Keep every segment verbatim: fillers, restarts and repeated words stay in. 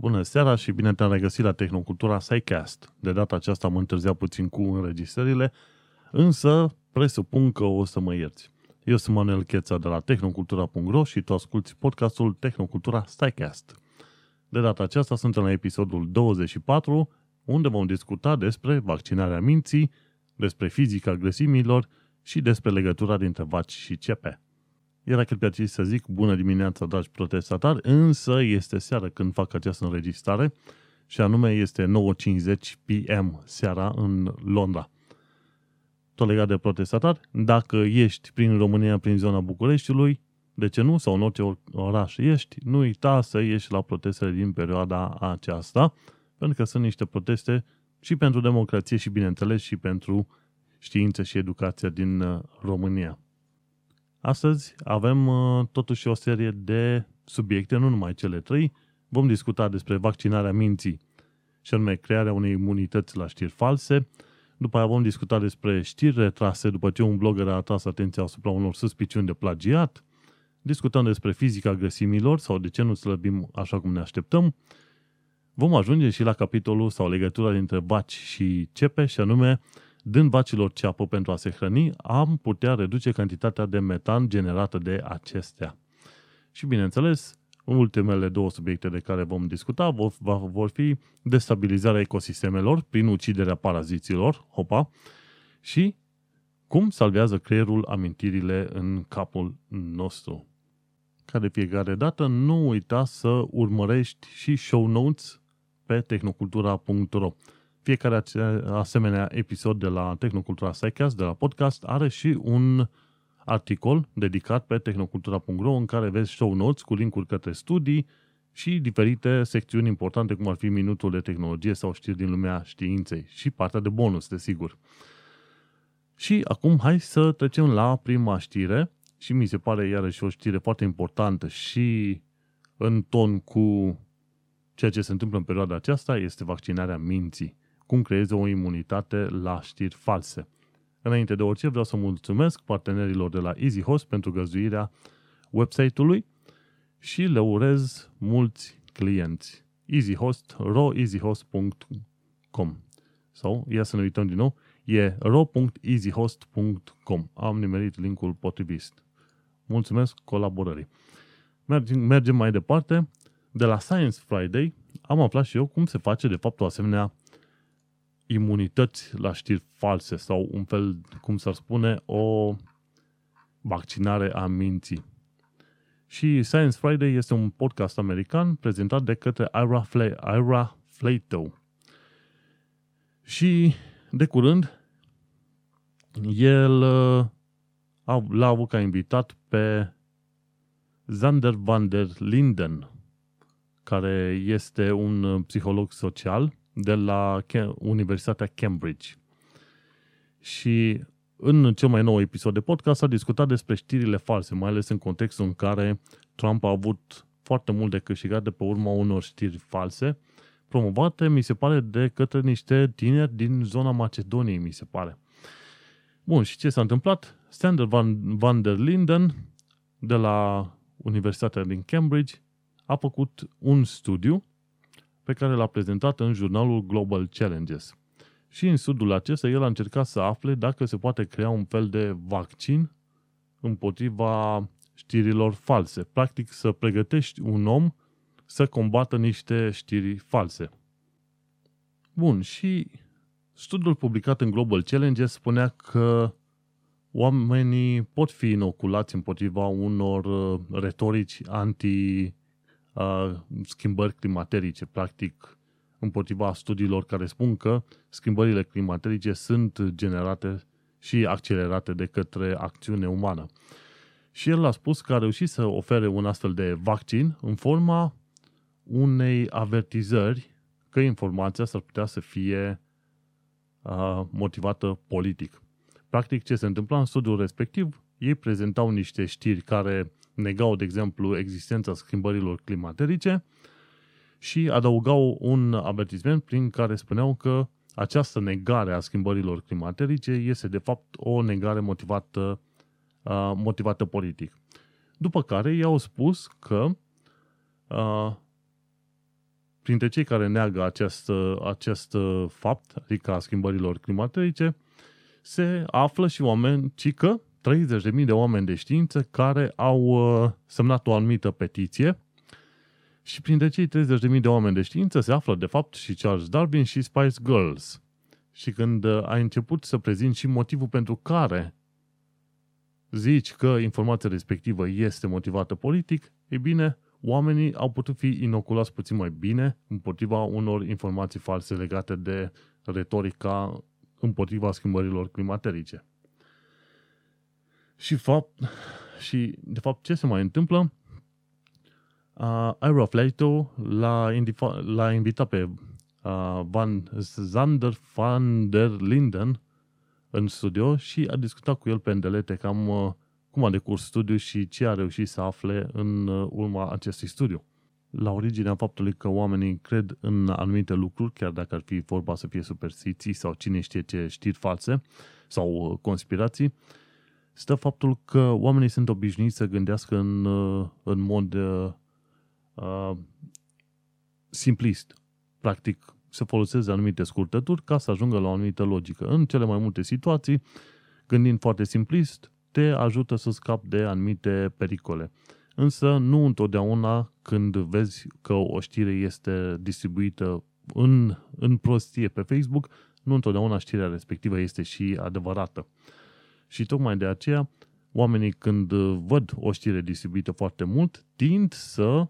Bună seara și bine te-am regăsit la Technocultura SciCast. De data aceasta am întârziat puțin cu înregistrările, însă presupun că o să mă ierți. Eu sunt Manuel Chețea de la technocultura punct ro și tu asculti podcastul Technocultura SciCast. De data aceasta suntem la episodul douăzeci și patru, unde vom discuta despre vaccinarea minții, despre fizica grăsimilor și despre legătura dintre vaci și cepe. Era cât pe acest să zic, bună dimineața, dragi protestatari, însă este seara când fac această înregistrare și anume este nouă cincizeci p m seara în Londra. Tot legat de protestatari, dacă ești prin România, prin zona Bucureștiului, de ce nu, sau în orice oraș ești, nu uita să ieși la protestele din perioada aceasta, pentru că sunt niște proteste și pentru democrație și, bineînțeles, și pentru știință și educația din România. Astăzi avem totuși o serie de subiecte, nu numai cele trei. Vom discuta despre vaccinarea minții și anume crearea unei imunități la știri false. După aia vom discuta despre știri retrase după ce un blogger a atras atenția asupra unor suspiciuni de plagiat. Discutăm despre fizica grăsimilor sau de ce nu slăbim așa cum ne așteptăm. Vom ajunge și la capitolul sau legătura dintre vaci și cepe și anume dând vacilor ceapă pentru a se hrăni, am putea reduce cantitatea de metan generată de acestea. Și bineînțeles, ultimele două subiecte de care vom discuta vor, vor fi destabilizarea ecosistemelor prin uciderea paraziților, hopa, și cum salvează creierul amintirile în capul nostru. Ca de fiecare dată, nu uita să urmărești și show notes pe tehnocultura punct ro. Fiecare asemenea episod de la Technocultura SciCast, de la podcast, are și un articol dedicat pe tehnocultura punct ro în care vezi show notes cu link-uri către studii și diferite secțiuni importante, cum ar fi minutul de tehnologie sau știri din lumea științei și partea de bonus, desigur. Și acum hai să trecem la prima știre și mi se pare iarăși o știre foarte importantă și în ton cu ceea ce se întâmplă în perioada aceasta, este vaccinarea minții. Cum creezi o imunitate la știri false. Înainte de orice, vreau să mulțumesc partenerilor de la EasyHost pentru găzduirea website-ului și le urez mulți clienți. EasyHost, ro, easyhost punct com sau, ia să ne uităm din nou, e ro punct easyhost punct com. Am nimerit linkul potrivit. Mulțumesc colaborării. Mergem, mergem mai departe. De la Science Friday am aflat și eu cum se face de fapt o asemenea imunități la știri false sau un fel, cum s-ar spune, o vaccinare a minții. Și Science Friday este un podcast american prezentat de către Ira, Fla- Ira Flato. Și de curând el l-a avut ca invitat pe Sander van der Linden, care este un psiholog social de la Universitatea Cambridge. Și în cel mai nou episod de podcast s-a discutat despre știrile false, mai ales în contextul în care Trump a avut foarte mult de câștigat de pe urma unor știri false, promovate, mi se pare, de către niște tineri din zona Macedoniei, mi se pare. Bun, și ce s-a întâmplat? Sander van, van der Linden, de la Universitatea din Cambridge, a făcut un studiu pe care l-a prezentat în jurnalul Global Challenges. Și în studiul acesta el a încercat să afle dacă se poate crea un fel de vaccin împotriva știrilor false. Practic să pregătești un om să combată niște știri false. Bun, și studiul publicat în Global Challenges spunea că oamenii pot fi inoculați împotriva unor retorici anti schimbări climaterice, practic împotriva studiilor care spun că schimbările climaterice sunt generate și accelerate de către acțiune umană. Și el a spus că a reușit să ofere un astfel de vaccin în forma unei avertizări că informația s-ar putea să fie uh, motivată politic. Practic, ce se întâmpla în studiul respectiv, ei prezentau niște știri care negau, de exemplu, existența schimbărilor climaterice și adăugau un avertisment prin care spuneau că această negare a schimbărilor climaterice este, de fapt, o negare motivată, uh, motivată politic. După care i-au spus că uh, printre cei care neagă acest, acest fapt, adică a schimbărilor climatice, se află și oameni, cică treizeci de mii de oameni de știință care au semnat o anumită petiție și printre cei treizeci de mii de oameni de știință se află de fapt și Charles Darwin și Spice Girls. Și când ai început să prezinți și motivul pentru care zici că informația respectivă este motivată politic, e bine, oamenii au putut fi inoculați puțin mai bine împotriva unor informații false legate de retorica împotriva schimbărilor climaterice. Și, fapt, și de fapt ce se mai întâmplă? Uh, Ira Flato l-a, indifa- l-a invitat pe uh, Van Sander van der Linden în studio și a discutat cu el pe îndelete cam uh, cum a decurs studiul și ce a reușit să afle în urma acestui studiu. La originea faptului că oamenii cred în anumite lucruri, chiar dacă ar fi vorba să fie superstiții sau cine știe ce știri false sau conspirații, stă faptul că oamenii sunt obișnuiți să gândească în, în mod uh, simplist. Practic, să folosesc anumite scurtături ca să ajungă la o anumită logică. În cele mai multe situații, gândind foarte simplist, te ajută să scapi de anumite pericole. Însă nu întotdeauna când vezi că o știre este distribuită în, în prostie pe Facebook, nu întotdeauna știrea respectivă este și adevărată. Și tocmai de aceea, oamenii când văd o știre distribuită foarte mult, tind să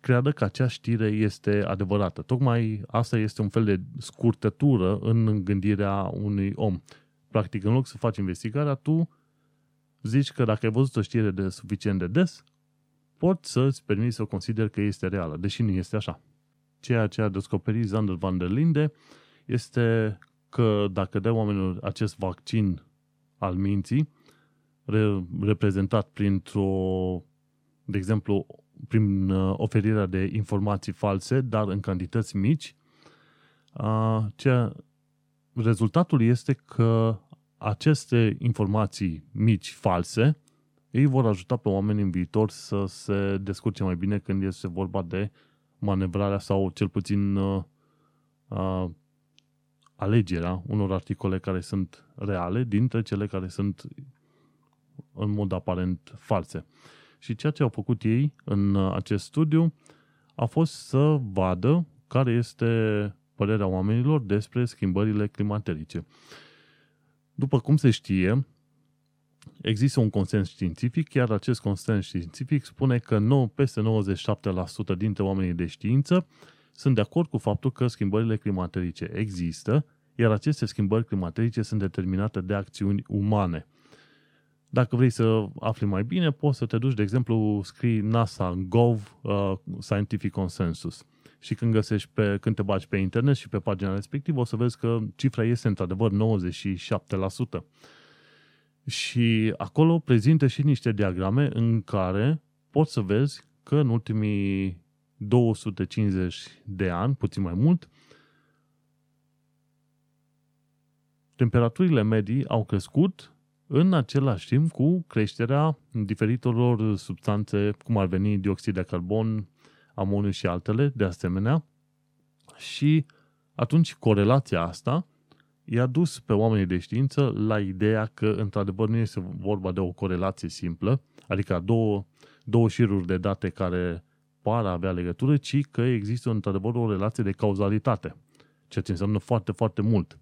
creadă că acea știre este adevărată. Tocmai asta este un fel de scurtătură în gândirea unui om. Practic, în loc să faci investigarea, tu zici că dacă ai văzut o știre de suficient de des, poți să-ți permiți să o consideri că este reală, deși nu este așa. Ceea ce a descoperit Sander van der Linde este că dacă dai oamenilor acest vaccin al minții, re- reprezentat printr-o, de exemplu, prin oferirea de informații false, dar în cantități mici, a, ceea, rezultatul este că aceste informații mici, false, ei vor ajuta pe oameni în viitor să se descurce mai bine când este vorba de manevrarea sau cel puțin uh, uh, alegerea unor articole care sunt reale dintre cele care sunt în mod aparent false. Și ceea ce au făcut ei în acest studiu a fost să vadă care este părerea oamenilor despre schimbările climaterice. După cum se știe, există un consens științific, iar acest consens științific spune că nou, peste nouăzeci și șapte la sută dintre oamenii de știință sunt de acord cu faptul că schimbările climaterice există, iar aceste schimbări climaterice sunt determinate de acțiuni umane. Dacă vrei să afli mai bine, poți să te duci, de exemplu, scrii NASA Gov uh, Scientific Consensus. Și când găsești pe, când te bagi pe internet și pe pagina respectivă, o să vezi că cifra este într-adevăr nouăzeci și șapte la sută. Și acolo prezintă și niște diagrame în care poți să vezi că în ultimii două sute cincizeci de ani, puțin mai mult, temperaturile medii au crescut în același timp cu creșterea diferitelor substanțe, cum ar veni dioxid de carbon, amoniu și altele, de asemenea, și atunci corelația asta i-a dus pe oamenii de știință la ideea că, într-adevăr, nu este vorba de o corelație simplă, adică două, două șiruri de date care par avea legătură, ci că există, într-adevăr, o relație de cauzalitate, ceea ce înseamnă foarte, foarte mult.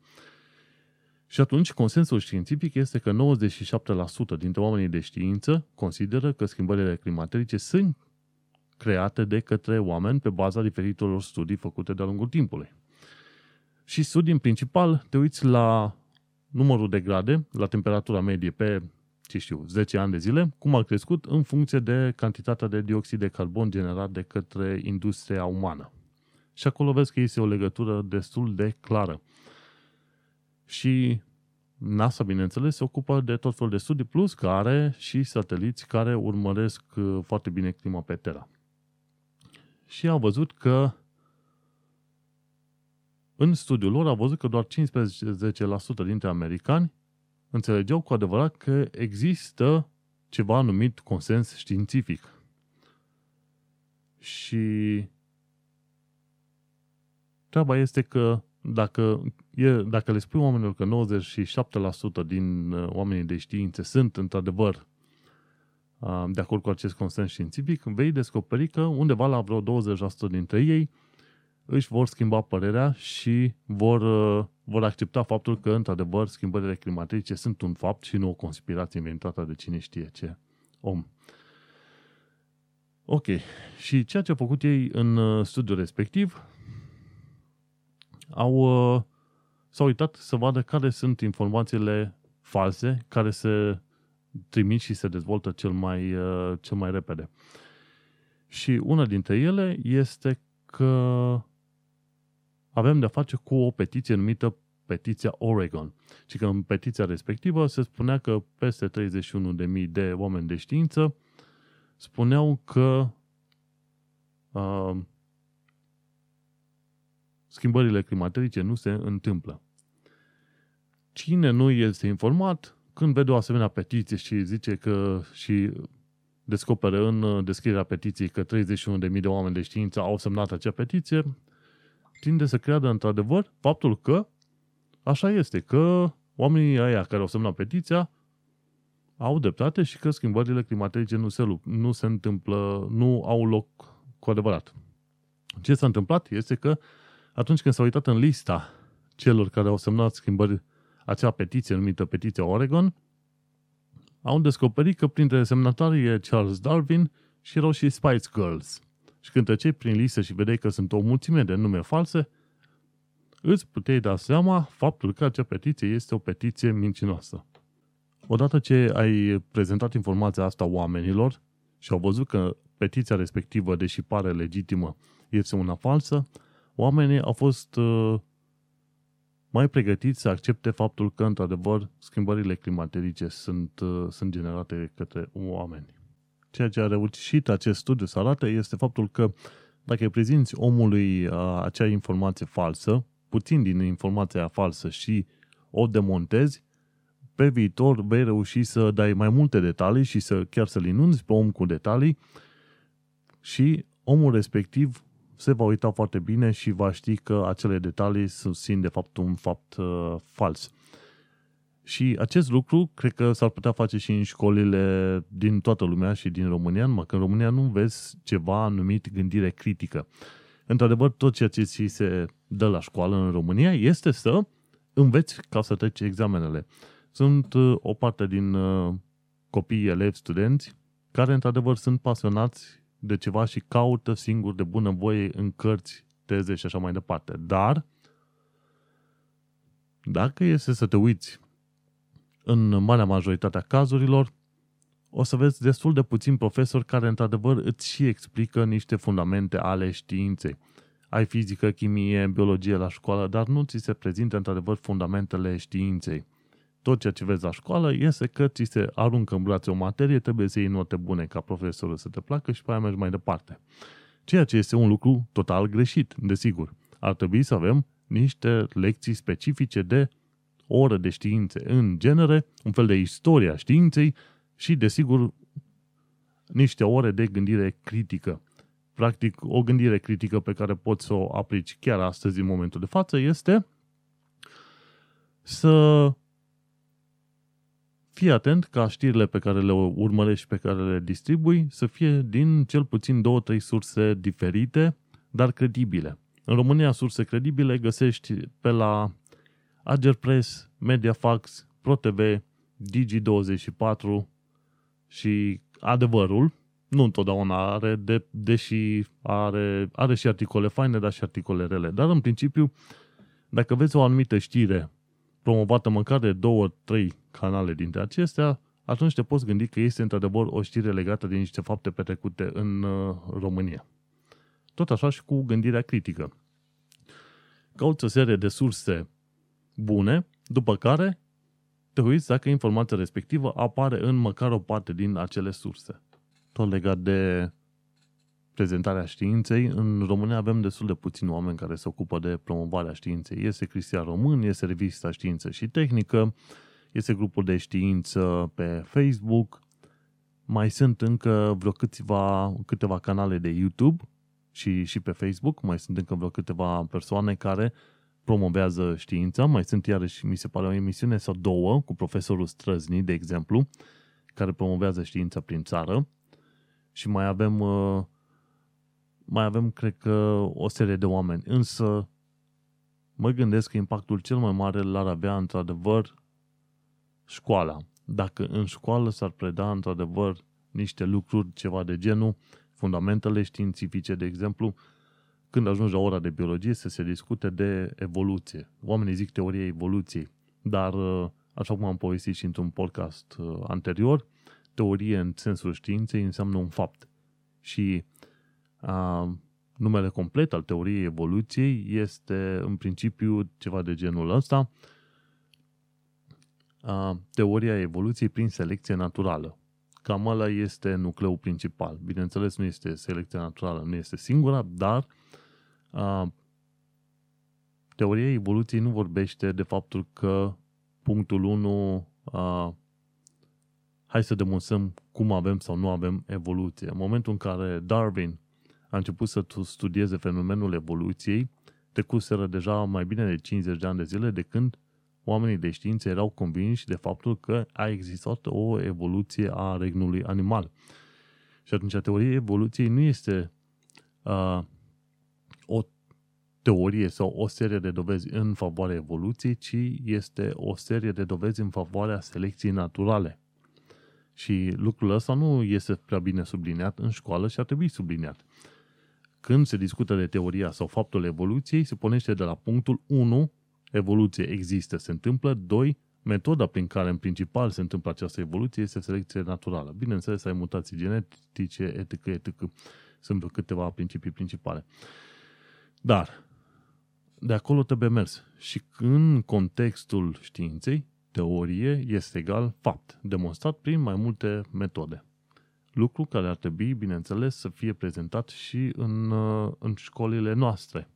Și atunci, consensul științific este că nouăzeci și șapte la sută dintre oamenii de știință consideră că schimbările climaterice sunt create de către oameni pe baza diferitelor studii făcute de-a lungul timpului. Și studii, în principal, te uiți la numărul de grade, la temperatura medie pe, ce știu, zece ani de zile, cum a crescut în funcție de cantitatea de dioxid de carbon generat de către industria umană. Și acolo vezi că este o legătură destul de clară. Și NASA, bineînțeles, se ocupă de tot felul de studii, plus că are și sateliți care urmăresc foarte bine clima pe Terra. Și au văzut că în studiul lor au văzut că doar cincisprezece la sută dintre americani înțelegeau cu adevărat că există ceva numit consens științific. Și Treaba este că dacă, e, dacă le spui oamenilor că nouăzeci și șapte la sută din oamenii de științe sunt într-adevăr de acord cu acest consens științific, vei descoperi că undeva la vreo douăzeci la sută dintre ei își vor schimba părerea și vor, vor accepta faptul că, într-adevăr, schimbările climatice sunt un fapt și nu o conspirație inventată de cine știe ce om. Ok, și ceea ce au făcut ei în studiul respectiv, au, s-au uitat să vadă care sunt informațiile false, care se trimit și se dezvoltă cel mai, cel mai repede. Și una dintre ele este că avem de-a face cu o petiție numită Petiția Oregon. Și că în petiția respectivă se spunea că peste treizeci și unu de mii de oameni de știință spuneau că uh, schimbările climatice nu se întâmplă. Cine nu este informat, când vede o asemenea petiție și zice că și descoperă în descrierea petiției că treizeci și unu de mii de oameni de știință au semnat acea petiție, tinde să creadă într-adevăr faptul că așa este, că oamenii aia care au semnat petiția au dreptate și că schimbările climatice nu se, nu se întâmplă, nu au loc cu adevărat. Ce s-a întâmplat este că atunci când s-a uitat în lista celor care au semnat schimbări, acea petiție numită Petiția Oregon, au descoperit că printre semnatarii e Charles Darwin și erau și Spice Girls. Și când treceai prin listă și vedeai că sunt o mulțime de nume false, îți puteai da seama faptul că acea petiție este o petiție mincinoasă. Odată ce ai prezentat informația asta oamenilor și au văzut că petiția respectivă, deși pare legitimă, este una falsă, oamenii au fost mai pregătiți să accepte faptul că, într-adevăr, schimbările climatice sunt, sunt generate către oameni. Ceea ce a reușit acest studiu să arate este faptul că dacă prezinți omului acea informație falsă, puțin din informația falsă și o demontezi, pe viitor vei reuși să dai mai multe detalii și să chiar să-l inunzi pe om cu detalii și omul respectiv se va uita foarte bine și va ști că acele detalii susțin de fapt un fapt uh, fals. Și acest lucru cred că s-ar putea face și în școlile din toată lumea și din România, numai că în România nu vezi ceva numit gândire critică. Într-adevăr, tot ceea ce ți se dă la școală în România este să înveți ca să treci examenele. Sunt uh, o parte din uh, copii, elevi, studenți, care într-adevăr sunt pasionați de ceva și caută singur de bunăvoie în cărți, teze și așa mai departe. Dar, dacă este să te uiți în marea majoritate a cazurilor, o să vezi destul de puțini profesori care, într-adevăr, îți și explică niște fundamente ale științei. Ai fizică, chimie, biologie la școală, dar nu ți se prezintă, într-adevăr, fundamentele științei. Tot ceea ce vezi la școală este că ți se aruncă în brațe o materie, trebuie să iei note bune ca profesorul să te placă și pe aia mergi mai departe. Ceea ce este un lucru total greșit, desigur. Ar trebui să avem niște lecții specifice de oră de științe în genere, un fel de istoria științei și, desigur, niște ore de gândire critică. Practic, o gândire critică pe care poți să o aplici chiar astăzi în momentul de față este să fii atent ca știrile pe care le urmărești și pe care le distribui să fie din cel puțin două, trei surse diferite, dar credibile. În România, surse credibile găsești pe la Agerpress, Mediafax, ProTV, Digi douăzeci și patru și Adevărul. Nu întotdeauna are, de, deși are, are și articole faine, dar și articole rele. Dar în principiu, dacă vezi o anumită știre promovată măcar de două, trei canale dintre acestea, atunci te poți gândi că este într-adevăr o știre legată de niște fapte petrecute în România. Tot așa și cu gândirea critică. Cauți o serie de surse bune, după care te uiți dacă informația respectivă apare în măcar o parte din acele surse. Tot legat de prezentarea științei, în România avem destul de puțini oameni care se ocupă de promovarea științei. Este Cristia Român, este Revista Știință și Tehnică, este grupul de știință pe Facebook, mai sunt încă vreo câțiva, câteva canale de YouTube și, și pe Facebook, mai sunt încă vreo câteva persoane care promovează știința, mai sunt iarăși, mi se pare, o emisiune sau două cu profesorul Străzni, de exemplu, care promovează știința prin țară și mai avem, mai avem, cred că, o serie de oameni. Însă, mă gândesc că impactul cel mai mare l-ar avea, într-adevăr, școala. Dacă în școală s-ar preda, într-adevăr, niște lucruri, ceva de genul, fundamentele științifice, de exemplu, când ajungi la ora de biologie să se discute de evoluție. Oamenii zic teoria evoluției, dar, așa cum am povestit și într-un podcast anterior, teorie în sensul științei înseamnă un fapt. Și a, numele complet al teoriei evoluției este, în principiu, ceva de genul ăsta, a, teoria evoluției prin selecție naturală. Cam ăla este nucleul principal. Bineînțeles, nu este selecția naturală, nu este singura, dar a, teoria evoluției nu vorbește de faptul că punctul unu, a, hai să demonstrăm cum avem sau nu avem evoluție. În momentul în care Darwin a început să studieze fenomenul evoluției, trecuseră deja mai bine de cincizeci de ani de zile de când oamenii de știință erau convinși de faptul că a existat o evoluție a regnului animal. Și atunci teoria evoluției nu este uh, o teorie sau o serie de dovezi în favoarea evoluției, ci este o serie de dovezi în favoarea selecției naturale. Și lucrul ăsta nu este prea bine subliniat în școală și ar trebui subliniat. Când se discută de teoria sau faptul evoluției, se pornește de la punctul unu, evoluție există, se întâmplă. doi. Metoda prin care în principal se întâmplă această evoluție este selecție naturală. Bineînțeles, ai mutații genetice, etică, etică. Sunt câteva principii principale. Dar, de acolo trebuie mers. Și în contextul științei, teorie este egal fapt, demonstrat prin mai multe metode. Lucru care ar trebui, bineînțeles, să fie prezentat și în, în școlile noastre.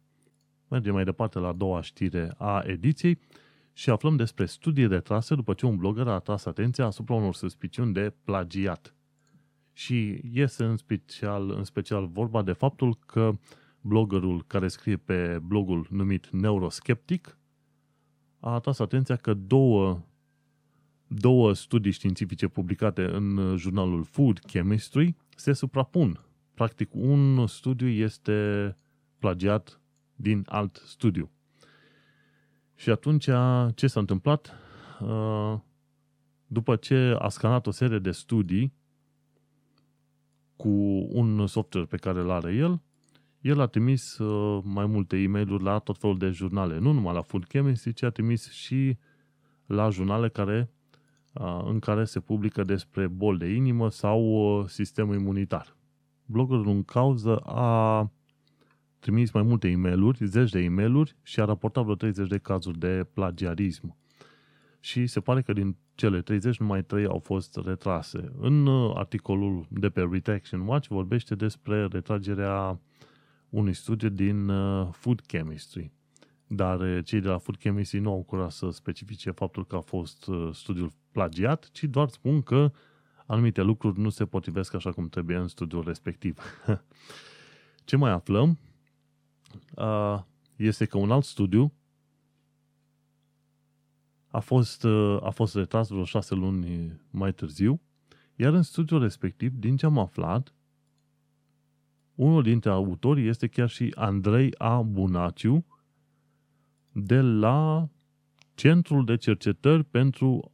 Mergem mai departe la a doua știre a ediției și aflăm despre studii retrase după ce un blogger a atras atenția asupra unor suspiciuni de plagiat. Și este în special, în special vorba de faptul că bloggerul care scrie pe blogul numit Neuroskeptic a atras atenția că două, două studii științifice publicate în jurnalul Food Chemistry se suprapun. Practic, un studiu este plagiat din alt studiu. Și atunci, ce s-a întâmplat? După ce a scanat o serie de studii cu un software pe care îl are el, el a trimis mai multe e-mail-uri la tot felul de jurnale. Nu numai la Food Chemistry, ci a trimis și la jurnale care, în care se publică despre boli de inimă sau sistemul imunitar. Bloggerul în cauză a trimis mai multe e-mail-uri, zeci de e-mail-uri și a raportat vreo treizeci de cazuri de plagiarism. Și se pare că din cele treizeci, numai trei au fost retrase. În articolul de pe Retraction Watch vorbește despre retragerea unui studiu din Food Chemistry. Dar cei de la Food Chemistry nu au curaj să specifice faptul că a fost studiul plagiat, ci doar spun că anumite lucruri nu se potrivesc așa cum trebuie în studiul respectiv. Ce mai aflăm? Este că un alt studiu a fost, a fost retras vreo șase luni mai târziu, iar în studiul respectiv, din ce am aflat, unul dintre autorii este chiar și Andrei Abunaciu de la Centrul de Cercetări pentru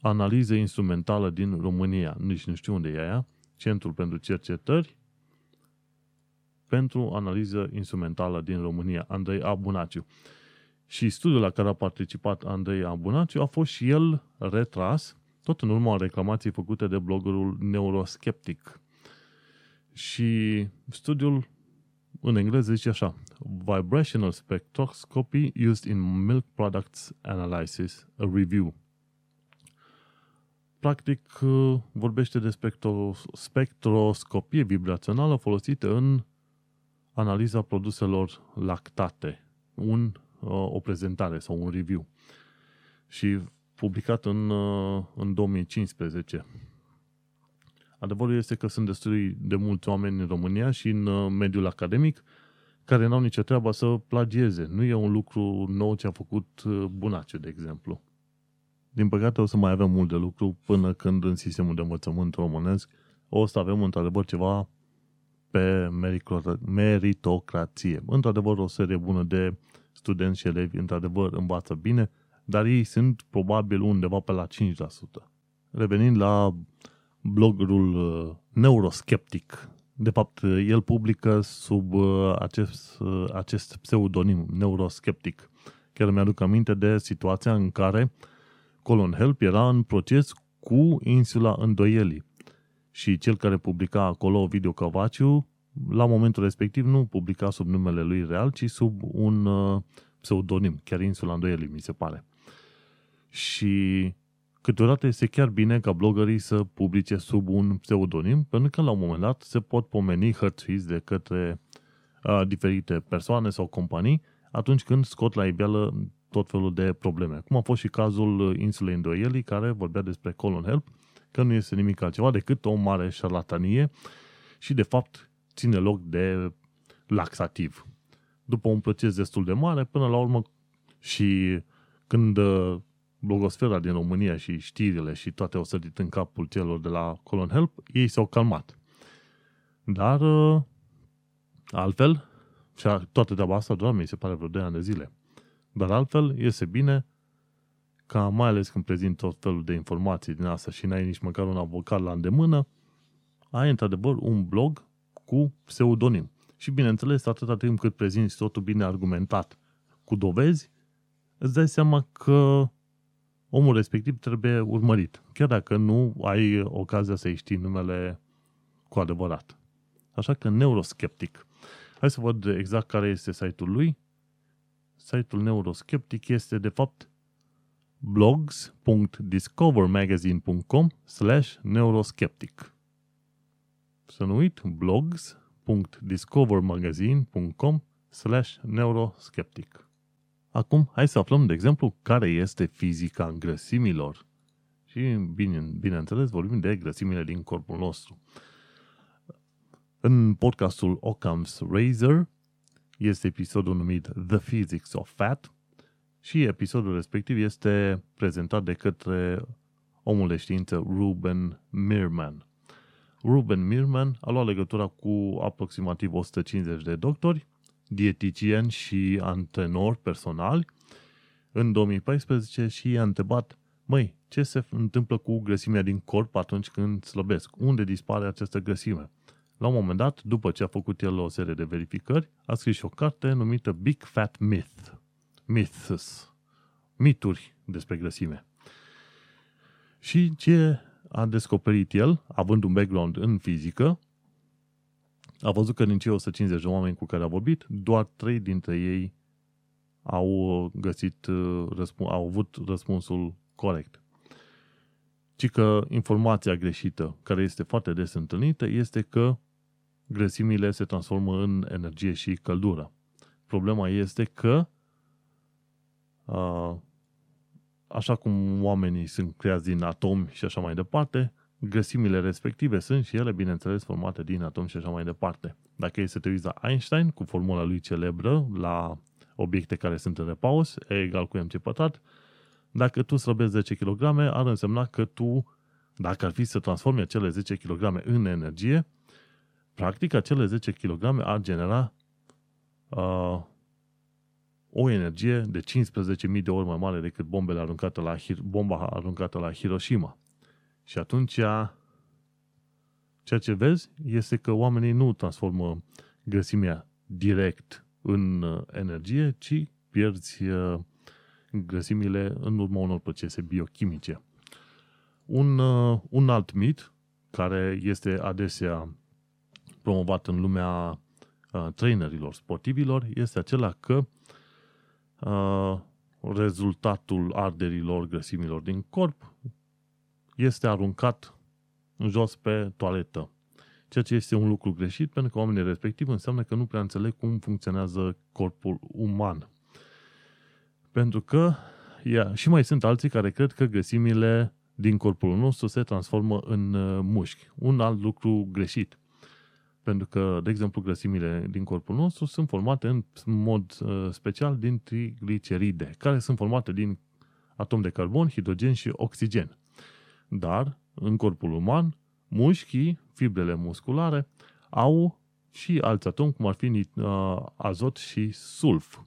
Analiză Instrumentală din România. Nici nu știu unde e aia. Centrul pentru Cercetări pentru Analiză Instrumentală din România, Andrei Abunaciu. Și studiul la care a participat Andrei Abunaciu a fost și el retras, tot în urma reclamației făcute de bloggerul Neuroskeptic. Și studiul în engleză zice așa: Vibrational Spectroscopy Used in Milk Products Analysis, a Review. Practic vorbește de spectros- spectroscopie vibrațională folosită în analiza produselor lactate. Un, o prezentare sau un review. Și publicat în, în două mii cincisprezece. Adevărul este că sunt destui de mulți oameni în România și în mediul academic care n-au nicio treabă să plagieze. Nu e un lucru nou ce a făcut Bunaciu, de exemplu. Din păcate o să mai avem mult de lucru până când în sistemul de învățământ românesc o să avem într-adevăr ceva pe meritocrație. Într-adevăr o serie bună de studenți și elevi într-adevăr învață bine, dar ei sunt probabil undeva pe la cinci la sută. Revenind la bloggerul Neuroskeptic, de fapt el publică sub acest, acest pseudonim Neuroskeptic. Chiar mi-aduc aminte de situația în care Colon Help era în proces cu Insula Îndoielii și cel care publica acolo, Ovidiu Cavaciu, la momentul respectiv nu publica sub numele lui real, ci sub un uh, pseudonim, chiar Insula Îndoielii, mi se pare. Și câteodată este chiar bine ca blogării să publice sub un pseudonim, pentru că la un moment dat se pot pomeni hărțuiți de către uh, diferite persoane sau companii atunci când scot la iveală tot felul de probleme. Cum a fost și cazul Insulei Îndoielii, care vorbea despre Colon Help, că nu este nimic altceva decât o mare șarlatanie și, de fapt, ține loc de laxativ. După un proces destul de mare, până la urmă, și când blogosfera din România și știrile și toate au sărit în capul celor de la Colon Help, ei s-au calmat. Dar, altfel, și toată treaba asta doar mi se pare vreo doi ani de zile. Dar altfel, iese bine ca, mai ales când prezint tot felul de informații din asta și n-ai nici măcar un avocat la îndemână, ai într-adevăr un blog cu pseudonim. Și bineînțeles, atâta timp cât prezinți totul bine argumentat cu dovezi, îți dai seama că omul respectiv trebuie urmărit, chiar dacă nu ai ocazia să-i știi numele cu adevărat. Așa că Neuroskeptic. Hai să văd exact care este site-ul lui. Site-ul Neuroskeptic este, de fapt, blogs punct discover magazine punct com slash neuroskeptic. Să nu uit, blogs punct discover magazine punct com slash neuroskeptic. Acum, hai să aflăm, de exemplu, care este fizica îngrăsimilor. Și, bine, bineînțeles, vorbim de grăsimile din corpul nostru. În podcastul Occam's Razor este episodul numit The Physics of Fat și episodul respectiv este prezentat de către omul de știință Ruben Meerman. Ruben Meerman a luat legătura cu aproximativ o sută cincizeci de doctori, dieticieni și antrenori personali în două mii paisprezece și i-a întrebat: măi, ce se întâmplă cu grăsimea din corp atunci când slăbesc? Unde dispare această grăsime? La un moment dat, după ce a făcut el o serie de verificări, a scris și o carte numită Big Fat Myths, Myths, mituri despre grăsime. Și ce a descoperit el, având un background în fizică, a văzut că din cei o sută cincizeci de oameni cu care a vorbit, doar trei dintre ei au găsit, au avut răspunsul corect. Ci că informația greșită, care este foarte des întâlnită, este că grăsimile se transformă în energie și căldură. Problema este că, așa cum oamenii sunt creați din atomi și așa mai departe, grăsimile respective sunt și ele, bineînțeles, formate din atomi și așa mai departe. Dacă ei se te uiți la Einstein, cu formula lui celebră, la obiecte care sunt în repaus, E egal cu mc pătrat, dacă tu slăbești zece kilograme, ar însemna că tu, dacă ar fi să transformi acele zece kilograme în energie, practic acele zece kilograme ar genera uh, o energie de cincisprezece mii de ori mai mare decât bombele aruncate la, bomba aruncată la Hiroshima. Și atunci, ceea ce vezi este că oamenii nu transformă grăsimea direct în energie, ci pierzi uh, grăsimile în urma unor procese biochimice. Un, un alt mit care este adesea promovat în lumea uh, trainerilor sportivilor este acela că uh, rezultatul arderilor grăsimilor din corp este aruncat în jos pe toaletă. Ceea ce este un lucru greșit, pentru că oamenii respectivi înseamnă că nu prea înțeleg cum funcționează corpul uman. Pentru că, ia, și mai sunt alții care cred că grăsimile din corpul nostru se transformă în mușchi. Un alt lucru greșit. Pentru că, de exemplu, grăsimile din corpul nostru sunt formate în mod special din trigliceride, care sunt formate din atom de carbon, hidrogen și oxigen. Dar, în corpul uman, mușchii, fibrele musculare, au și alți atomi, cum ar fi azot și sulf,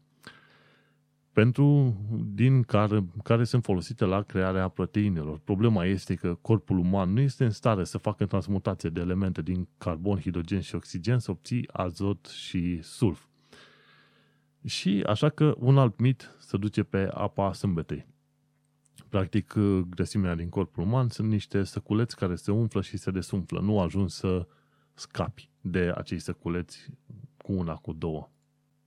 pentru din care, care sunt folosite la crearea proteinelor. Problema este că corpul uman nu este în stare să facă transmutație de elemente din carbon, hidrogen și oxigen să obții azot și sulf. Și așa că un alt mit se duce pe apa sâmbetei. Practic, grăsimea din corpul uman sunt niște săculeți care se umflă și se desumflă. Nu ajungi să scapi de acei săculeți cu una, cu două.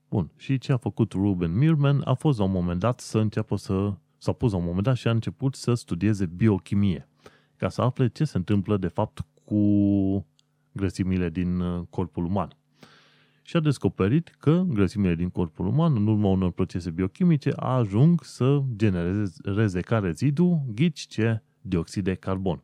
Bun, și ce a făcut Ruben Meerman a fost la un moment dat să înceapă să... S-a pus la un moment dat și a început să studieze biochimie, ca să afle ce se întâmplă de fapt cu grăsimile din corpul uman. Și a descoperit că grăsimile din corpul uman, în urma unor procese biochimice, ajung să genereze ca rezidu, ghici ce, dioxid de carbon.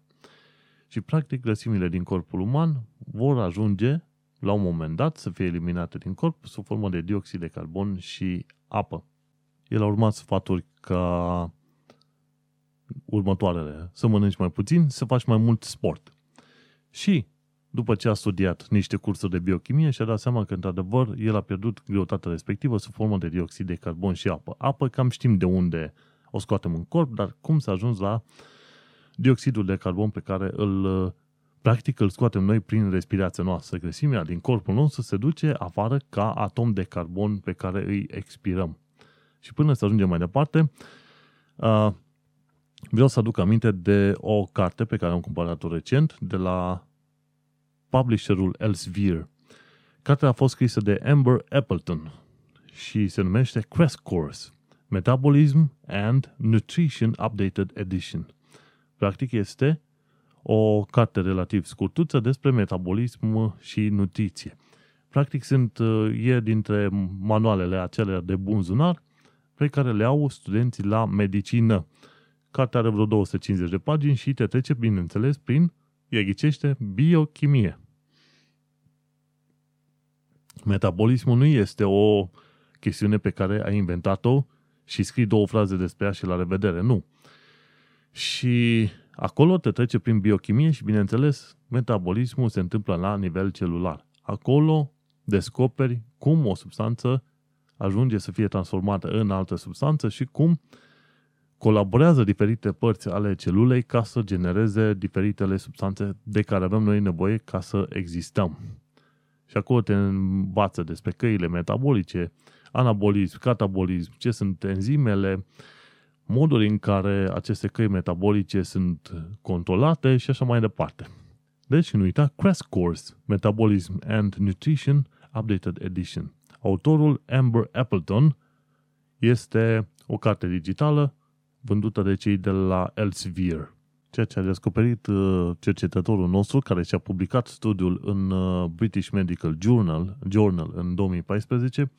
Și practic grăsimile din corpul uman vor ajunge la un moment dat să fie eliminate din corp sub formă de dioxid de carbon și apă. El a urmat sfaturi ca următoarele: să mănânci mai puțin, să faci mai mult sport. Și după ce a studiat niște cursuri de biochimie și a dat seama că, într-adevăr, el a pierdut greutatea respectivă sub formă de dioxid de carbon și apă. Apă cam știm de unde o scoatem în corp, dar cum s-a ajuns la dioxidul de carbon pe care îl practic îl scoatem noi prin respirația noastră. Grăsimea din corpul nostru se duce afară ca atom de carbon pe care îi expirăm. Și până să ajungem mai departe, vreau să aduc aminte de o carte pe care am cumpărat-o recent de la publisherul Elsevier. Cartea a fost scrisă de Amber Appleton și se numește Crash Course: Metabolism and Nutrition Updated Edition. Practic este o carte relativ scurtuță despre metabolism și nutriție. Practic sunt, e dintre manualele acelea de bunzunar pe care le au studenții la medicină. Cartea are vreo două sute cincizeci de pagini și te trece, bineînțeles, prin, e ghicește, biochimie. Metabolismul nu este o chestiune pe care ai inventat-o și scrii două fraze despre ea și la revedere, nu. Și acolo te trece prin biochimie și, bineînțeles, metabolismul se întâmplă la nivel celular. Acolo descoperi cum o substanță ajunge să fie transformată în altă substanță și cum colaborează diferite părți ale celulei ca să genereze diferitele substanțe de care avem noi nevoie ca să existăm. Și acolo te învață despre căile metabolice, anabolism, catabolism, ce sunt enzimele, modul în care aceste căi metabolice sunt controlate și așa mai departe. Deci, nu uita, Crash Course, Metabolism and Nutrition Updated Edition. Autorul Amber Appleton este o carte digitală vândută de cei de la Elsevier. Ceea ce a descoperit cercetătorul nostru, care și-a publicat studiul în British Medical Journal, Journal în două mii paisprezece,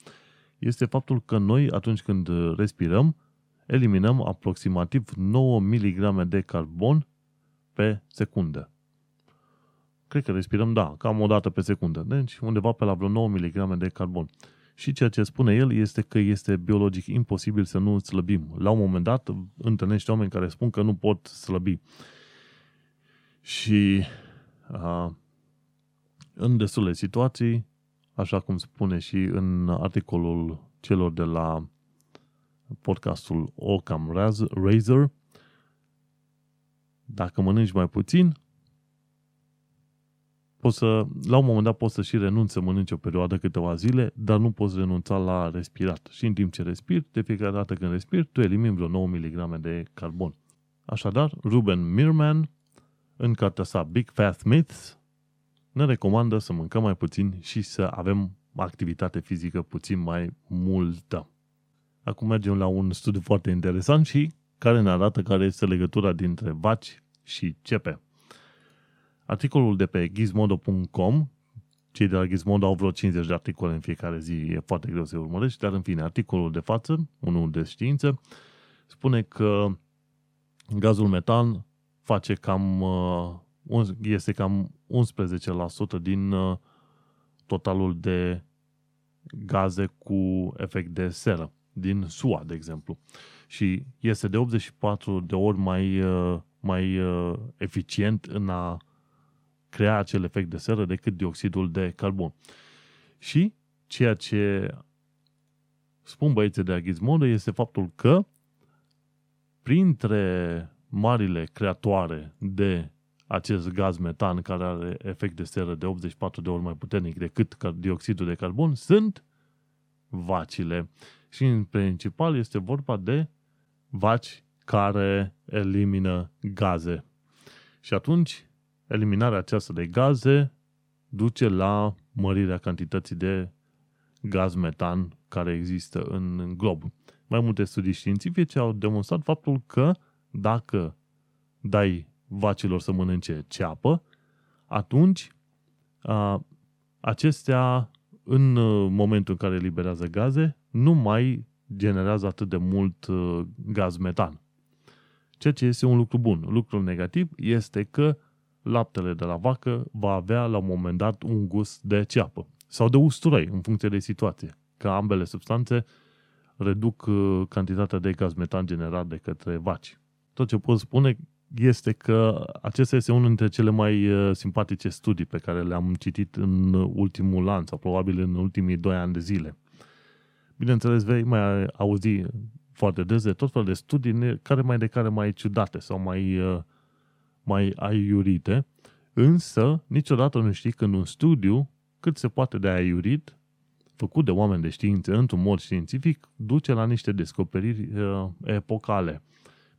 este faptul că noi, atunci când respirăm, eliminăm aproximativ nouă miligrame de carbon pe secundă. Cred că respirăm, da, cam o dată pe secundă. Deci undeva pe la vreo nouă miligrame de carbon. Și ceea ce spune el este că este biologic imposibil să nu slăbim. La un moment dat întâlnești oameni care spun că nu pot slăbi. Și a, în destule situații, așa cum spune și în articolul celor de la podcastul Occam's Razor, dacă mănânci mai puțin, poți să, la un moment dat poți să și renunți să mănânci o perioadă, câteva zile, dar nu poți renunța la respirat. Și în timp ce respiri, de fiecare dată când respiri, tu elimini vreo nouă miligrame de carbon. Așadar, Ruben Meerman, în cartea sa Big Fat Myths, ne recomandă să mâncăm mai puțin și să avem activitate fizică puțin mai multă. Acum mergem la un studiu foarte interesant și care ne arată care este legătura dintre vaci și cepe. Articolul de pe gizmodo punct com, cei de la Gizmodo au vreo cincizeci de articole în fiecare zi, e foarte greu să-i urmărești, dar în fine, articolul de față, unul de știință, spune că gazul metan face cam, este cam unsprezece la sută din totalul de gaze cu efect de seră, din S U A, de exemplu. Și este de optzeci și patru de ori mai, mai eficient în a crea acel efect de seră decât dioxidul de carbon. Și ceea ce spun băieții de la Gizmodo este faptul că printre marile creatoare de acest gaz metan care are efect de seră de optzeci și patru de ori mai puternic decât dioxidul de carbon sunt vacile. Și în principal este vorba de vaci care elimină gaze. Și atunci eliminarea aceasta de gaze duce la mărirea cantității de gaz metan care există în glob. Mai multe studii științifice au demonstrat faptul că dacă dai vacilor să mănânce ceapă, atunci a, acestea, în momentul în care eliberează gaze, nu mai generează atât de mult gaz metan. Ceea ce este un lucru bun. Lucrul negativ este că laptele de la vacă va avea la un moment dat un gust de ceapă sau de usturoi, în funcție de situație, că ambele substanțe reduc cantitatea de gaz metan generat de către vaci. Tot ce pot spune este că acesta este unul dintre cele mai simpatice studii pe care le-am citit în ultimul an sau probabil în ultimii doi ani de zile. Bineînțeles, vei mai auzi foarte des de tot fel de studii care mai de care mai ciudate sau mai, mai aiurite, însă niciodată nu știi când un studiu cât se poate de aiurit, făcut de oameni de știință într-un mod științific, duce la niște descoperiri epocale.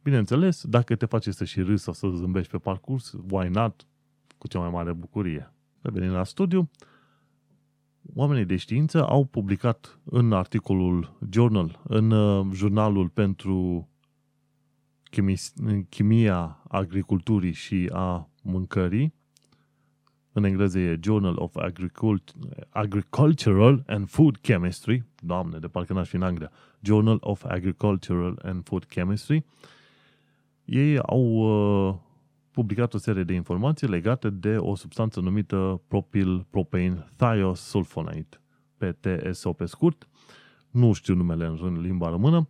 Bineînțeles, dacă te face să și râzi sau să zâmbești pe parcurs, why not? Cu cea mai mare bucurie. Revenind la studiu, oamenii de știință au publicat în articolul Journal, în jurnalul pentru chimia agriculturii și a mâncării, în engleză e Journal of Agricultural and Food Chemistry, doamne, de parcă n-aș fi în Anglia, Journal of Agricultural and Food Chemistry, ei au uh, publicat o serie de informații legate de o substanță numită propylpropane thiosulfonate, P T S O pe scurt, nu știu numele în limba română,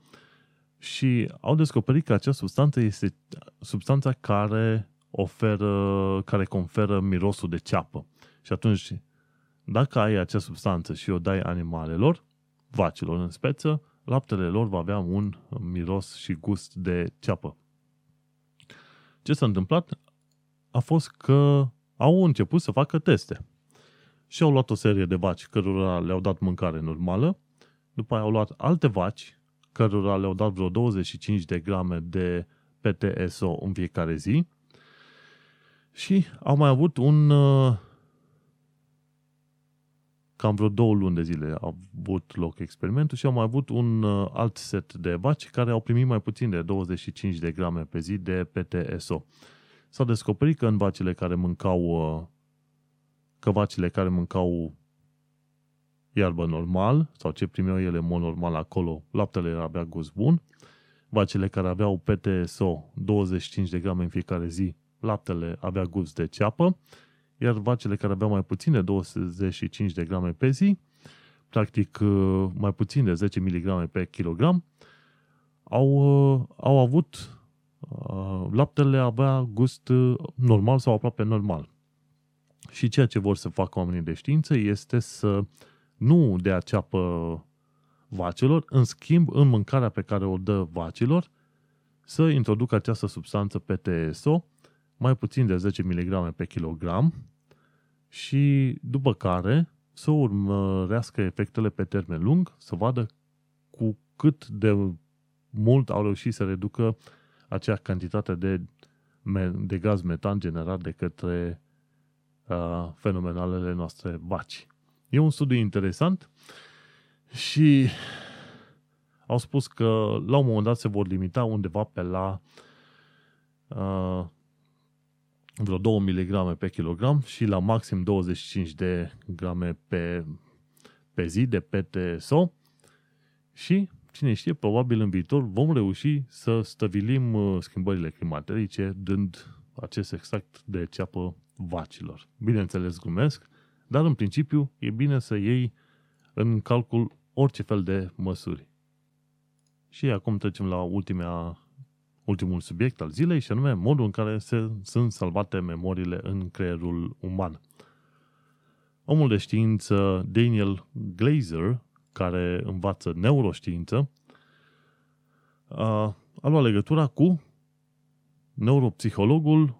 și au descoperit că această substanță este substanța care oferă, care conferă mirosul de ceapă. Și atunci, dacă ai acea substanță și o dai animalelor, vacilor în speță, laptele lor va avea un miros și gust de ceapă. Ce s-a întâmplat a fost că au început să facă teste. Și au luat o serie de vaci cărora le-au dat mâncare normală, după aia au luat alte vaci cărora le-au dat vreo douăzeci și cinci de grame de P T S O în fiecare zi, și au mai avut un, cam vreo două luni de zile a avut loc experimentul și au mai avut un alt set de vaci care au primit mai puțin de douăzeci și cinci de grame pe zi de P T S O. S-a descoperit că în vacile care mâncau, că vacile care mâncau iarbă normal sau ce primeau ele în mod normal acolo, laptele avea gust bun, vacile care aveau P T S O douăzeci și cinci de grame în fiecare zi, laptele avea gust de ceapă, iar vacile care aveau mai puțin de douăzeci și cinci de grame pe zi, practic mai puțin de zece mg pe kilogram, au, au avut, laptele avea gust normal sau aproape normal. Și ceea ce vor să facă oamenii de știință este să nu dea ceapă vacilor, în schimb, în mâncarea pe care o dă vacilor, să introducă această substanță P T S O, mai puțin de zece mg pe kilogram și după care să urmărească efectele pe termen lung, să vadă cu cât de mult au reușit să reducă acea cantitate de, de gaz metan generat de către uh, fenomenalele noastre vaci. E un studiu interesant și au spus că la un moment dat se vor limita undeva pe la uh, vreo două mg pe kilogram și la maxim douăzeci și cinci de grame pe, pe zi de P T S O și, cine știe, probabil în viitor vom reuși să stăvilim schimbările climatice dând acest extract de ceapă vacilor. Bineînțeles, glumesc, dar în principiu e bine să iei în calcul orice fel de măsuri. Și acum trecem la ultimea, ultimul subiect al zilei și anume modul în care se, sunt salvate memoriile în creierul uman. Omul de știință Daniel Glazer, care învață neuroștiință, a, a luat legătura cu neuropsihologul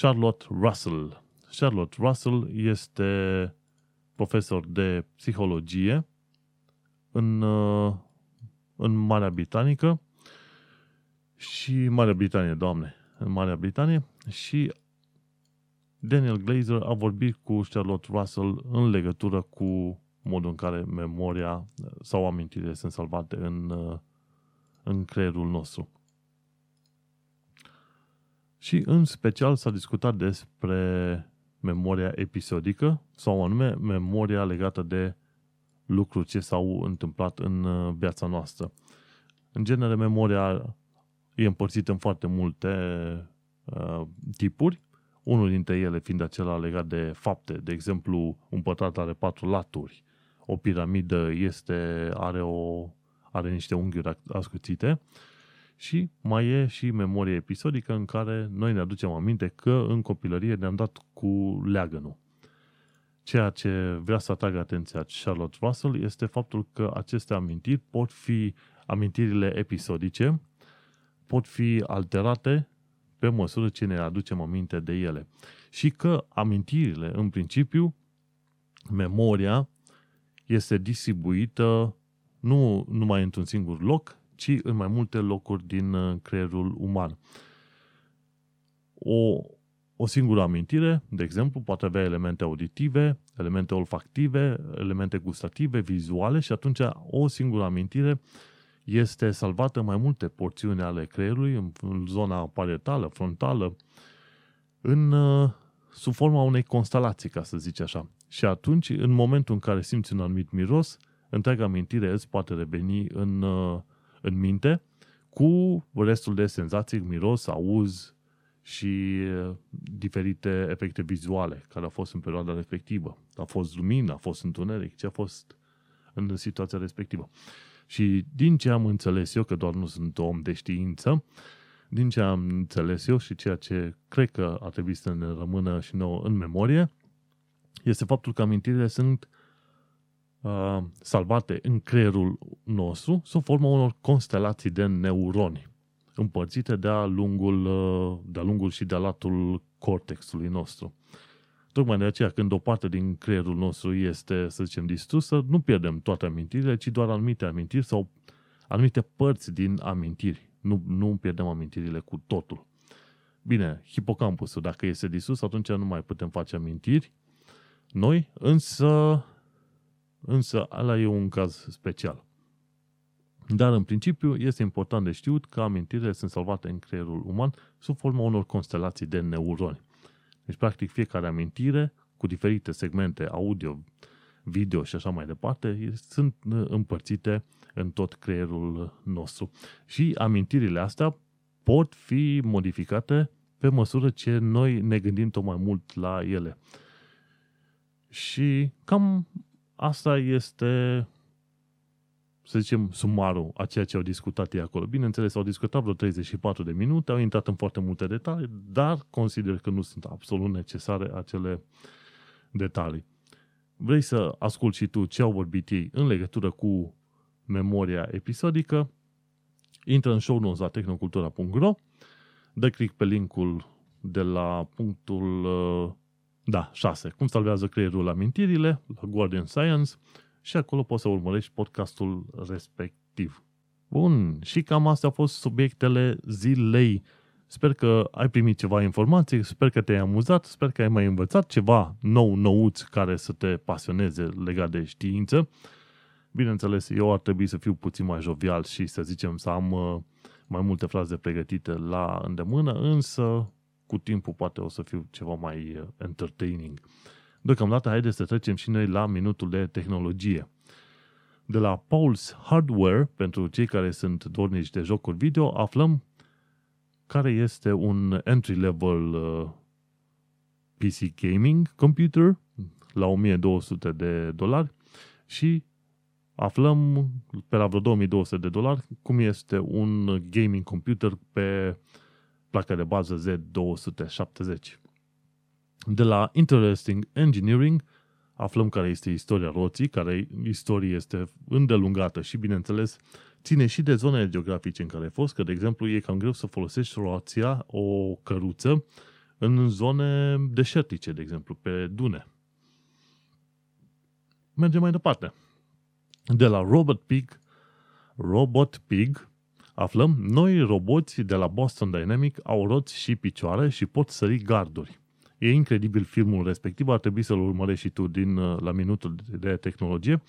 Charlotte Russell. Charlotte Russell este profesor de psihologie în, în Marea Britanică și Marea Britanie, doamne, în Marea Britanie și Daniel Glazer a vorbit cu Charlotte Russell în legătură cu modul în care memoria sau amintirile sunt salvate în, în creierul nostru. Și în special s-a discutat despre memoria episodică sau anume memoria legată de lucruri ce s-au întâmplat în viața noastră. În genere, memoria e împărțită în foarte multe uh, tipuri, unul dintre ele fiind acela legat de fapte. De exemplu, un pătrat are patru laturi, o piramidă este, are, o, are niște unghiuri ascuțite și mai e și memoria episodică în care noi ne aducem aminte că în copilărie ne-am dat cu leagănul. Ceea ce vrea să atragă atenția Charlotte Russell este faptul că aceste amintiri pot fi, amintirile episodice, pot fi alterate pe măsură ce ne aducem aminte de ele. Și că amintirile, în principiu, memoria este distribuită nu numai într-un singur loc, ci în mai multe locuri din creierul uman. O, o singură amintire, de exemplu, poate avea elemente auditive, elemente olfactive, elemente gustative, vizuale și atunci o singură amintire este salvată în mai multe porțiuni ale creierului, în zona parietală, frontală, în, sub forma unei constelații, ca să zic așa. Și atunci, în momentul în care simți un anumit miros, întreaga amintire îți poate reveni în, în minte cu restul de senzații, miros, auz și diferite efecte vizuale care au fost în perioada respectivă. A fost lumină, a fost întuneric, ce a fost în situația respectivă. Și din ce am înțeles eu, că doar nu sunt om de știință, din ce am înțeles eu și ceea ce cred că ar trebui să ne rămână și nouă în memorie, este faptul că amintirile sunt uh, salvate în creierul nostru sub forma unor constelații de neuroni împărțite de-a lungul, uh, de-a lungul și de-a latul cortexului nostru. Tocmai de aceea, când o parte din creierul nostru este, să zicem, distrusă, nu pierdem toate amintirile, ci doar anumite amintiri sau anumite părți din amintiri. Nu, nu pierdem amintirile cu totul. Bine, hipocampusul, dacă este distrus, atunci nu mai putem face amintiri noi, însă, însă ăla e un caz special. Dar, în principiu, este important de știut că amintirile sunt salvate în creierul uman sub forma unor constelații de neuroni. Deci, practic, fiecare amintire, cu diferite segmente audio, video și așa mai departe, sunt împărțite în tot creierul nostru. Și amintirile astea pot fi modificate pe măsură ce noi ne gândim tot mai mult la ele. Și cam asta este, să zicem, sumarul a ceea ce au discutat ei acolo. Bineînțeles, au discutat vreo treizeci și patru de minute, au intrat în foarte multe detalii, dar consider că nu sunt absolut necesare acele detalii. Vrei să asculti și tu ce au vorbit ei în legătură cu memoria episodică? Intră în show notes la technocultura punct ro, dă click pe linkul de la punctul da, șase, cum salvează creierul amintirile, la Guardian Science, și acolo poți să urmărești podcastul respectiv. Bun, și cam astea au fost subiectele zilei. Sper că ai primit ceva informații, sper că te-ai amuzat, sper că ai mai învățat ceva nou, nouț, care să te pasioneze legat de știință. Bineînțeles, eu ar trebui să fiu puțin mai jovial și să zicem să am mai multe fraze pregătite la îndemână, însă cu timpul poate o să fiu ceva mai entertaining. Deocamdată, haideți să trecem și noi la minutul de tehnologie. De la Pulse Hardware, pentru cei care sunt dornici de jocuri video, aflăm care este un entry-level P C gaming computer la o mie două sute de dolari și aflăm pe la vreo două mii două sute de dolari cum este un gaming computer pe placa de bază Z două sute șaptezeci. De la Interesting Engineering aflăm care este istoria roții, care istorie este îndelungată și, bineînțeles, ține și de zonele geografice în care ai fost, că, de exemplu, e cam greu să folosești roția, o căruță, în zone deșertice, de exemplu, pe dune. Mergem mai departe. De la Robot Pig, Robot Pig aflăm, noi roboți de la Boston Dynamics au roți și picioare și pot sări garduri. E incredibil filmul respectiv, ar trebui să-l urmărești și tu din, la minutul de tehnologie.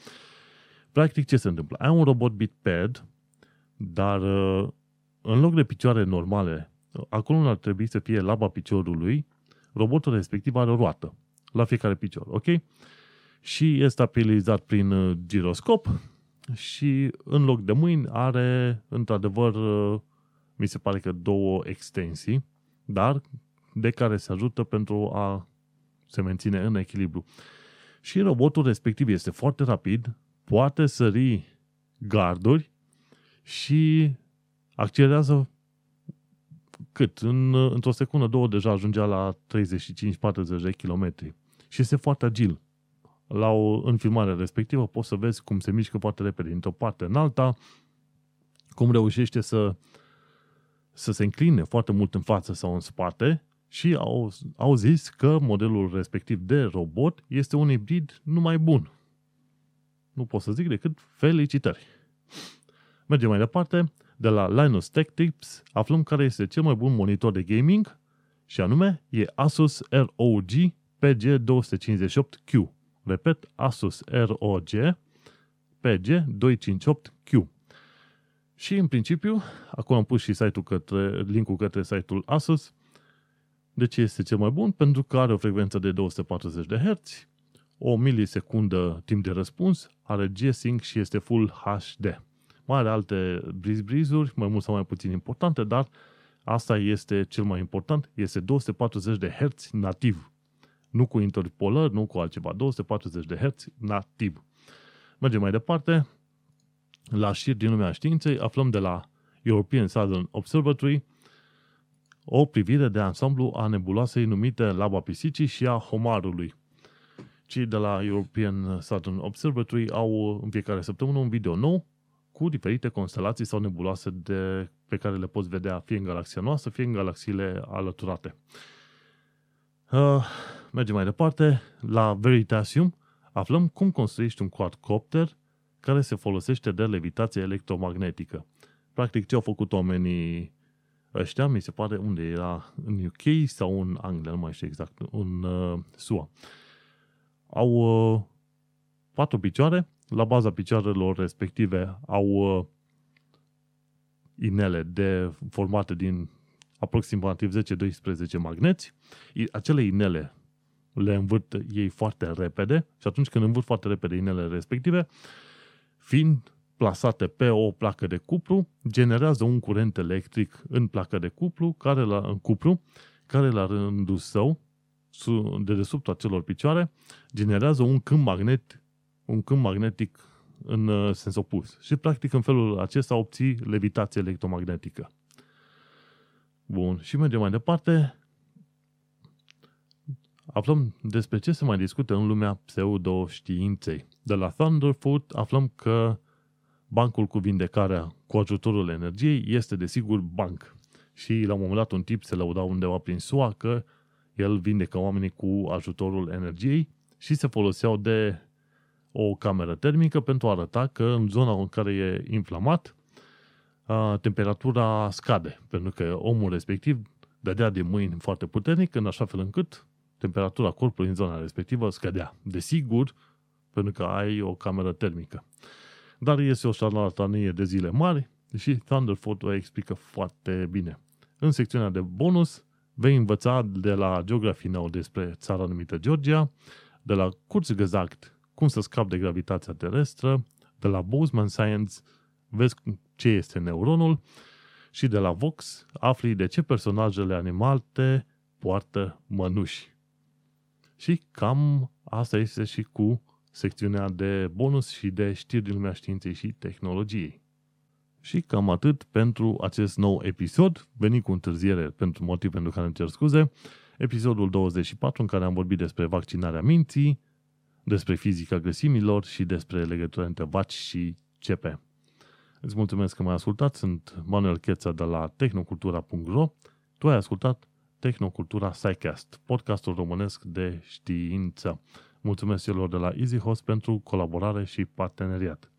Practic, ce se întâmplă? Ai un robot biped, dar în loc de picioare normale, acolo ar trebui să fie laba piciorului, robotul respectiv are o roată la fiecare picior, ok? Și este stabilizat prin giroscop și în loc de mâini are, într-adevăr, mi se pare că două extensii, dar de care se ajută pentru a se menține în echilibru. Și robotul respectiv este foarte rapid, poate sări garduri și accelerează cât? În, într-o secundă, două, deja ajungea la treizeci și cinci patruzeci de kilometri și este foarte agil. La o, în filmarea respectivă poți să vezi cum se mișcă foarte repede dintr-o parte în alta, cum reușește să, să se încline foarte mult în față sau în spate și au, au zis că modelul respectiv de robot este un hibrid numai bun. Nu pot să zic decât felicitări. Mergem mai departe. De la Linus Tech Tips aflăm care este cel mai bun monitor de gaming și anume e Asus R O G P G două sute cincizeci și opt Q. Repet, Asus R O G P G două sute cincizeci și opt Q. Și în principiu, acum am pus și site-ul către, link-ul către site-ul Asus. De ce este cel mai bun? Pentru că are o frecvență de două sute patruzeci de herți, o milisecundă timp de răspuns, are G-Sync și este Full H D. Mai are alte briz-brizuri, mai mult sau mai puțin importante, dar asta este cel mai important, este două sute patruzeci de herți nativ. Nu cu interpolări, nu cu altceva, două sute patruzeci de herți nativ. Mergem mai departe. La știri din lumea științei aflăm de la European Southern Observatory o privire de ansamblu a nebuloasei numite Laba Pisicii și a Homarului. Cei de la European Southern Observatory au în fiecare săptămână un video nou cu diferite constelații sau nebuloase de, pe care le poți vedea fie în galaxia noastră, fie în galaxiile alăturate. Uh, mergem mai departe. La Veritasium aflăm cum construiești un quadcopter care se folosește de levitație electromagnetică. Practic, ce au făcut oamenii ăștia, mi se pare, unde era, în U K sau în Anglia, nu mai știu exact, în uh, S U A. Au uh, patru picioare, la baza picioarelor respective au uh, inele de formate din aproximativ zece doisprezece magneți. Acele inele le învârt ei foarte repede și atunci când învârt foarte repede inele respective, fiind plasate pe o placă de cupru, generează un curent electric în placa de cupru, care la, în cupru, care la rândul său, de desubtul acelor picioare, generează un câmp magnet, un câmp magnetic în sens opus. Și practic în felul acesta obții levitație electromagnetică. Bun, și mergem mai departe. Aflăm despre ce se mai discută în lumea pseudoștiinței. De la Thunderfoot aflăm că bancul cu vindecarea cu ajutorul energiei este desigur banc. Și la un moment dat un tip se lăuda undeva prin S U A că el vindecă oamenii cu ajutorul energiei și se foloseau de o cameră termică pentru a arăta că în zona în care e inflamat temperatura scade, pentru că omul respectiv dădea de mâini foarte puternic în așa fel încât temperatura corpului în zona respectivă scădea. Desigur, pentru că ai o cameră termică. Dar este o șarlatanie de zile mari și Thunderfoot o explică foarte bine. În secțiunea de bonus vei învăța de la Geografii nouă despre țara numită Georgia, de la Kurzgesagt cum să scapi de gravitația terestră, de la Bozeman Science vezi ce este neuronul Și de la Vox afli de ce personajele animate poartă mănuși. Și cam asta este și cu secțiunea de bonus și de știri din lumea științei și tehnologiei. Și cam atât pentru acest nou episod, venit cu întârziere pentru motiv pentru care îmi cer scuze, episodul douăzeci și patru în care am vorbit despre vaccinarea minții, despre fizica grăsimilor și despre legătura între vaci și C P. Îți mulțumesc că m-ai ascultat, sunt Manuel Chețea de la technocultura punct ro. Tu ai ascultat Technocultura SciCast, podcastul românesc de știință. Mulțumesc celor de la EasyHost pentru colaborare și parteneriat.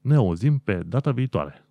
Ne auzim pe data viitoare!